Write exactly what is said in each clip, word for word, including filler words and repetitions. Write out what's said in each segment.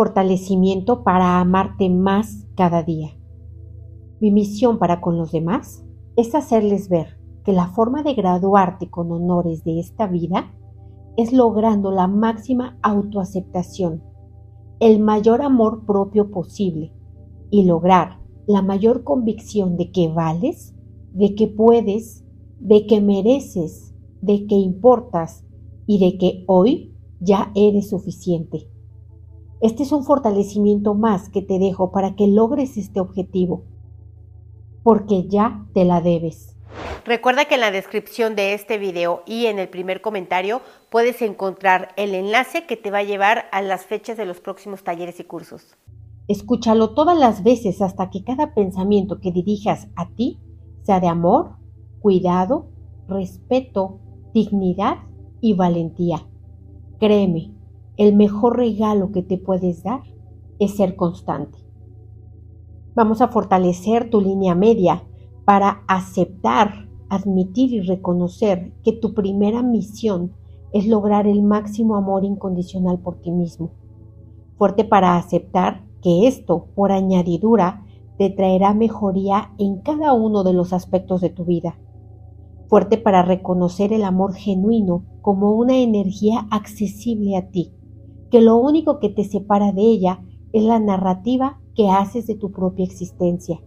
fortalecimiento para amarte más cada día. Mi misión para con los demás es hacerles ver que la forma de graduarte con honores de esta vida es logrando la máxima autoaceptación, el mayor amor propio posible y lograr la mayor convicción de que vales, de que puedes, de que mereces, de que importas y de que hoy ya eres suficiente. Este es un fortalecimiento más que te dejo para que logres este objetivo, porque ya te la debes. Recuerda que en la descripción de este video y en el primer comentario puedes encontrar el enlace que te va a llevar a las fechas de los próximos talleres y cursos. Escúchalo todas las veces hasta que cada pensamiento que dirijas a ti sea de amor, cuidado, respeto, dignidad y valentía. Créeme, el mejor regalo que te puedes dar es ser constante. Vamos a fortalecer tu línea media para aceptar, admitir y reconocer que tu primera misión es lograr el máximo amor incondicional por ti mismo. Fuerte para aceptar que esto, por añadidura, te traerá mejoría en cada uno de los aspectos de tu vida. Fuerte para reconocer el amor genuino como una energía accesible a ti, que lo único que te separa de ella es la narrativa que haces de tu propia existencia.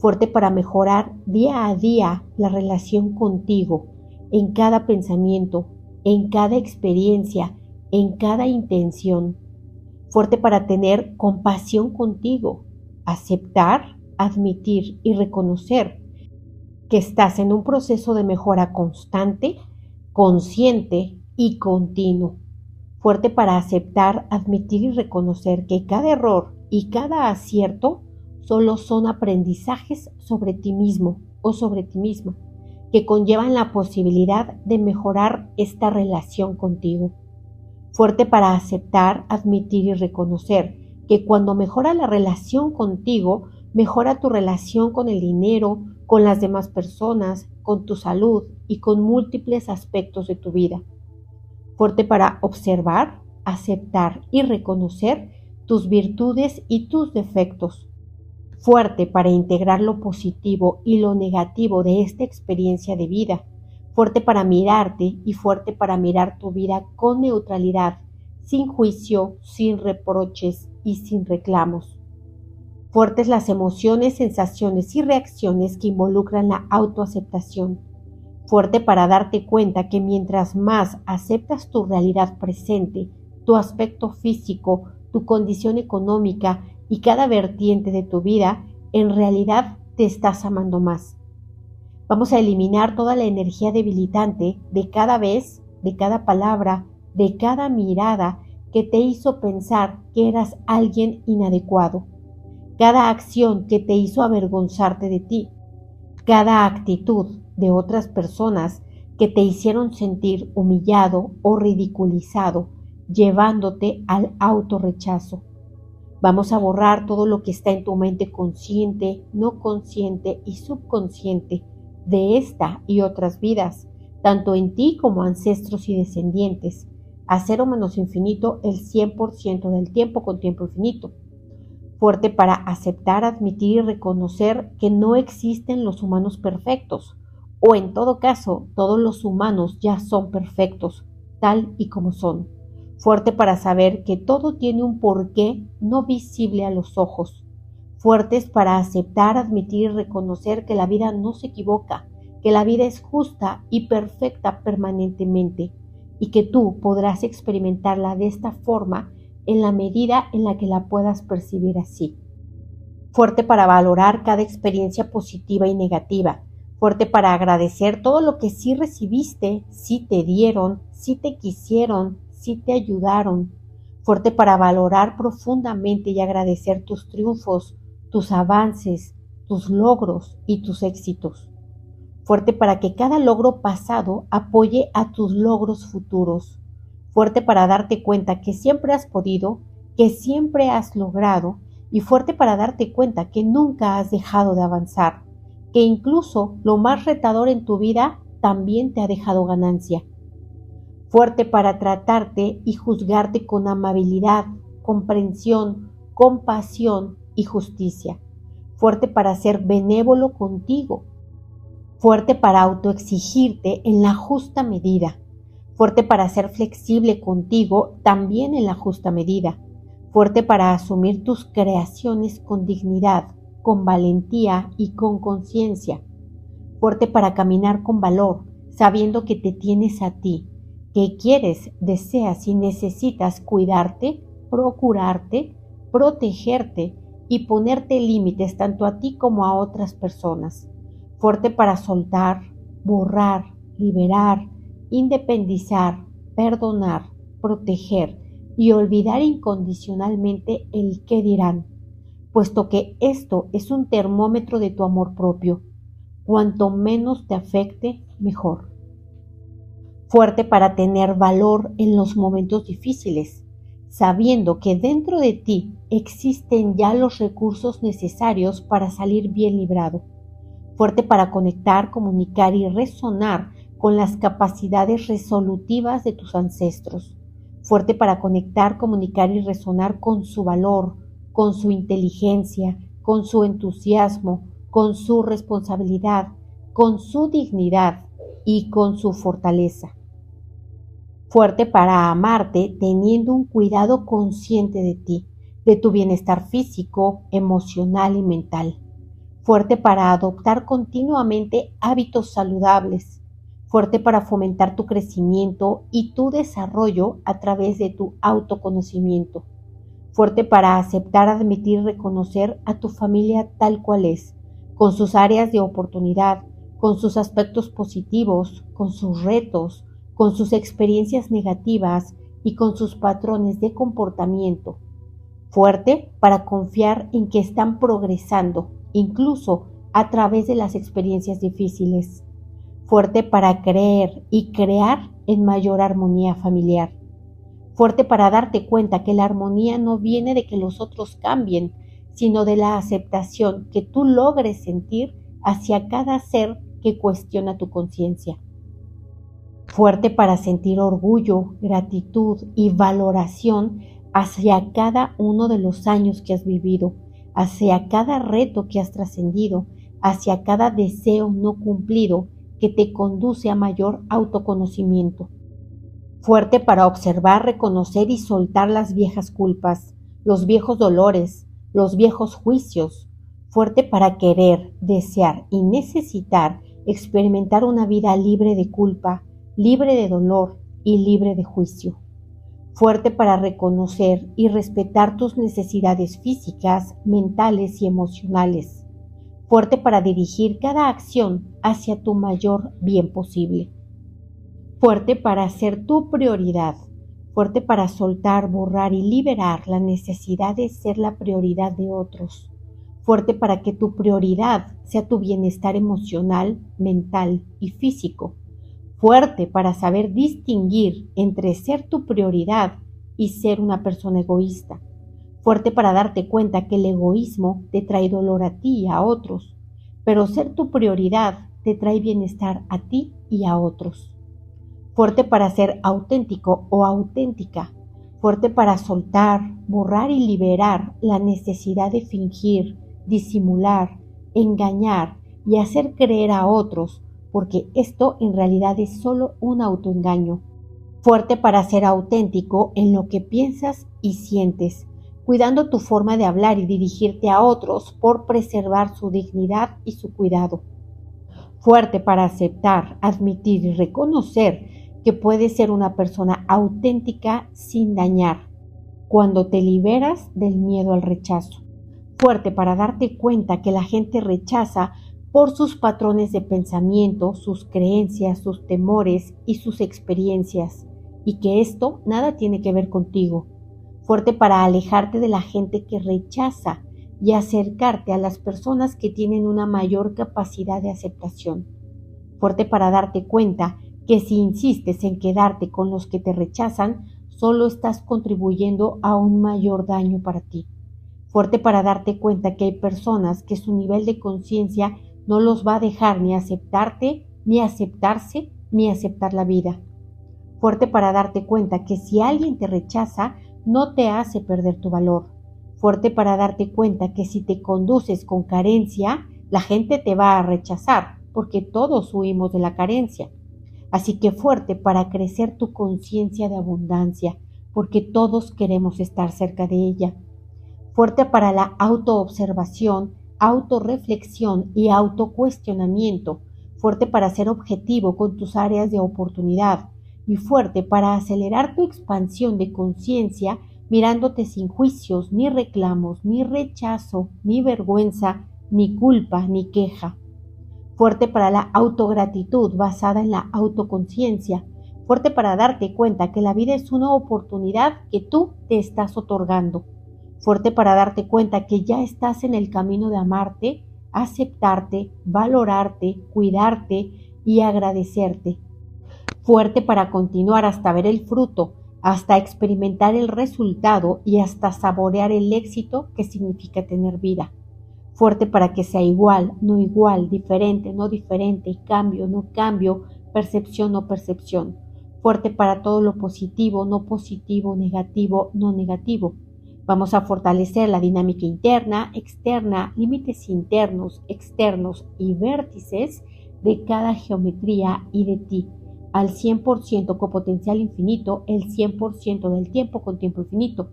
Fuerte para mejorar día a día la relación contigo, en cada pensamiento, en cada experiencia, en cada intención. Fuerte para tener compasión contigo, aceptar, admitir y reconocer que estás en un proceso de mejora constante, consciente y continuo. Fuerte para aceptar, admitir y reconocer que cada error y cada acierto solo son aprendizajes sobre ti mismo o sobre ti misma, que conllevan la posibilidad de mejorar esta relación contigo. Fuerte para aceptar, admitir y reconocer que cuando mejora la relación contigo, mejora tu relación con el dinero, con las demás personas, con tu salud y con múltiples aspectos de tu vida. Fuerte para observar, aceptar y reconocer tus virtudes y tus defectos. Fuerte para integrar lo positivo y lo negativo de esta experiencia de vida. Fuerte para mirarte y fuerte para mirar tu vida con neutralidad, sin juicio, sin reproches y sin reclamos. Fuertes las emociones, sensaciones y reacciones que involucran la autoaceptación. Fuerte para darte cuenta que mientras más aceptas tu realidad presente, tu aspecto físico, tu condición económica y cada vertiente de tu vida, en realidad te estás amando más. Vamos a eliminar toda la energía debilitante de cada vez, de cada palabra, de cada mirada que te hizo pensar que eras alguien inadecuado. Cada acción que te hizo avergonzarte de ti. Cada actitud de otras personas que te hicieron sentir humillado o ridiculizado, llevándote al autorrechazo. Vamos a borrar todo lo que está en tu mente consciente, no consciente y subconsciente de esta y otras vidas, tanto en ti como ancestros y descendientes, a cero menos infinito el cien por ciento del tiempo con tiempo infinito. Fuerte para aceptar, admitir y reconocer que no existen los humanos perfectos, o en todo caso, todos los humanos ya son perfectos, tal y como son. Fuerte para saber que todo tiene un porqué no visible a los ojos. Fuertes para aceptar, admitir y reconocer que la vida no se equivoca, que la vida es justa y perfecta permanentemente y que tú podrás experimentarla de esta forma en la medida en la que la puedas percibir así. Fuerte para valorar cada experiencia positiva y negativa. Fuerte para agradecer todo lo que sí recibiste, sí te dieron, sí te quisieron, si te ayudaron. Fuerte para valorar profundamente y agradecer tus triunfos, tus avances, tus logros y tus éxitos. Fuerte para que cada logro pasado apoye a tus logros futuros. Fuerte para darte cuenta que siempre has podido, que siempre has logrado y fuerte para darte cuenta que nunca has dejado de avanzar, que incluso lo más retador en tu vida también te ha dejado ganancia. Fuerte para tratarte y juzgarte con amabilidad, comprensión, compasión y justicia. Fuerte para ser benévolo contigo. Fuerte para autoexigirte en la justa medida. Fuerte para ser flexible contigo también en la justa medida. Fuerte para asumir tus creaciones con dignidad, con valentía y con conciencia. Fuerte para caminar con valor, sabiendo que te tienes a ti, que quieres, deseas y necesitas cuidarte, procurarte, protegerte y ponerte límites tanto a ti como a otras personas. Fuerte para soltar, borrar, liberar, independizar, perdonar, proteger y olvidar incondicionalmente el qué dirán, puesto que esto es un termómetro de tu amor propio. Cuanto menos te afecte, mejor. Fuerte para tener valor en los momentos difíciles, sabiendo que dentro de ti existen ya los recursos necesarios para salir bien librado. Fuerte para conectar, comunicar y resonar con las capacidades resolutivas de tus ancestros. Fuerte para conectar, comunicar y resonar con su valor, con su inteligencia, con su entusiasmo, con su responsabilidad, con su dignidad y con su fortaleza. Fuerte para amarte teniendo un cuidado consciente de ti, de tu bienestar físico, emocional y mental. Fuerte para adoptar continuamente hábitos saludables. Fuerte para fomentar tu crecimiento y tu desarrollo a través de tu autoconocimiento. Fuerte para aceptar, admitir y reconocer a tu familia tal cual es, con sus áreas de oportunidad, con sus aspectos positivos, con sus retos, con sus experiencias negativas y con sus patrones de comportamiento. Fuerte para confiar en que están progresando, incluso a través de las experiencias difíciles. Fuerte para creer y crear en mayor armonía familiar. Fuerte para darte cuenta que la armonía no viene de que los otros cambien, sino de la aceptación que tú logres sentir hacia cada ser que cuestiona tu conciencia. Fuerte para sentir orgullo, gratitud y valoración hacia cada uno de los años que has vivido, hacia cada reto que has trascendido, hacia cada deseo no cumplido que te conduce a mayor autoconocimiento. Fuerte para observar, reconocer y soltar las viejas culpas, los viejos dolores, los viejos juicios. Fuerte para querer, desear y necesitar experimentar una vida libre de culpa, libre de dolor y libre de juicio. Fuerte para reconocer y respetar tus necesidades físicas, mentales y emocionales. Fuerte para dirigir cada acción hacia tu mayor bien posible. Fuerte para ser tu prioridad. Fuerte para soltar, borrar y liberar la necesidad de ser la prioridad de otros. Fuerte para que tu prioridad sea tu bienestar emocional, mental y físico. Fuerte para saber distinguir entre ser tu prioridad y ser una persona egoísta. Fuerte para darte cuenta que el egoísmo te trae dolor a ti y a otros, pero ser tu prioridad te trae bienestar a ti y a otros. Fuerte para ser auténtico o auténtica. Fuerte para soltar, borrar y liberar la necesidad de fingir, disimular, engañar y hacer creer a otros, porque esto en realidad es solo un autoengaño. Fuerte para ser auténtico en lo que piensas y sientes, cuidando tu forma de hablar y dirigirte a otros por preservar su dignidad y su cuidado. Fuerte para aceptar, admitir y reconocer que puedes ser una persona auténtica sin dañar, cuando te liberas del miedo al rechazo. Fuerte para darte cuenta que la gente rechaza por sus patrones de pensamiento, sus creencias, sus temores y sus experiencias, y que esto nada tiene que ver contigo. Fuerte para alejarte de la gente que rechaza y acercarte a las personas que tienen una mayor capacidad de aceptación. Fuerte para darte cuenta que si insistes en quedarte con los que te rechazan, solo estás contribuyendo a un mayor daño para ti. Fuerte para darte cuenta que hay personas que su nivel de conciencia no los va a dejar ni aceptarte, ni aceptarse, ni aceptar la vida. Fuerte para darte cuenta que si alguien te rechaza, no te hace perder tu valor. Fuerte para darte cuenta que si te conduces con carencia, la gente te va a rechazar, porque todos huimos de la carencia. Así que fuerte para crecer tu conciencia de abundancia, porque todos queremos estar cerca de ella. Fuerte para la autoobservación, autorreflexión y autocuestionamiento. Fuerte para ser objetivo con tus áreas de oportunidad. Y fuerte para acelerar tu expansión de conciencia mirándote sin juicios, ni reclamos, ni rechazo, ni vergüenza, ni culpa, ni queja. Fuerte para la autogratitud basada en la autoconciencia. Fuerte para darte cuenta que la vida es una oportunidad que tú te estás otorgando. Fuerte para darte cuenta que ya estás en el camino de amarte, aceptarte, valorarte, cuidarte y agradecerte. Fuerte para continuar hasta ver el fruto, hasta experimentar el resultado y hasta saborear el éxito que significa tener vida. Fuerte para que sea igual, no igual, diferente, no diferente, cambio, no cambio, percepción, no percepción. Fuerte para todo lo positivo, no positivo, negativo, no negativo. Vamos a fortalecer la dinámica interna, externa, límites internos, externos y vértices de cada geometría y de ti. Al cien por ciento con potencial infinito, el cien por ciento del tiempo con tiempo infinito.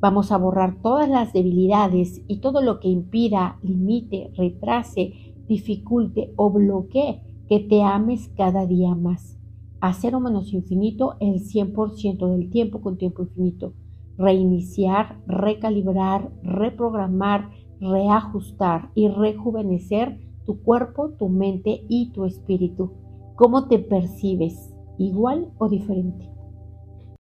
Vamos a borrar todas las debilidades y todo lo que impida, limite, retrase, dificulte o bloquee que te ames cada día más. A cero menos infinito, el cien por ciento del tiempo con tiempo infinito. Reiniciar, recalibrar, reprogramar, reajustar y rejuvenecer tu cuerpo, tu mente y tu espíritu. ¿Cómo te percibes? ¿Igual o diferente?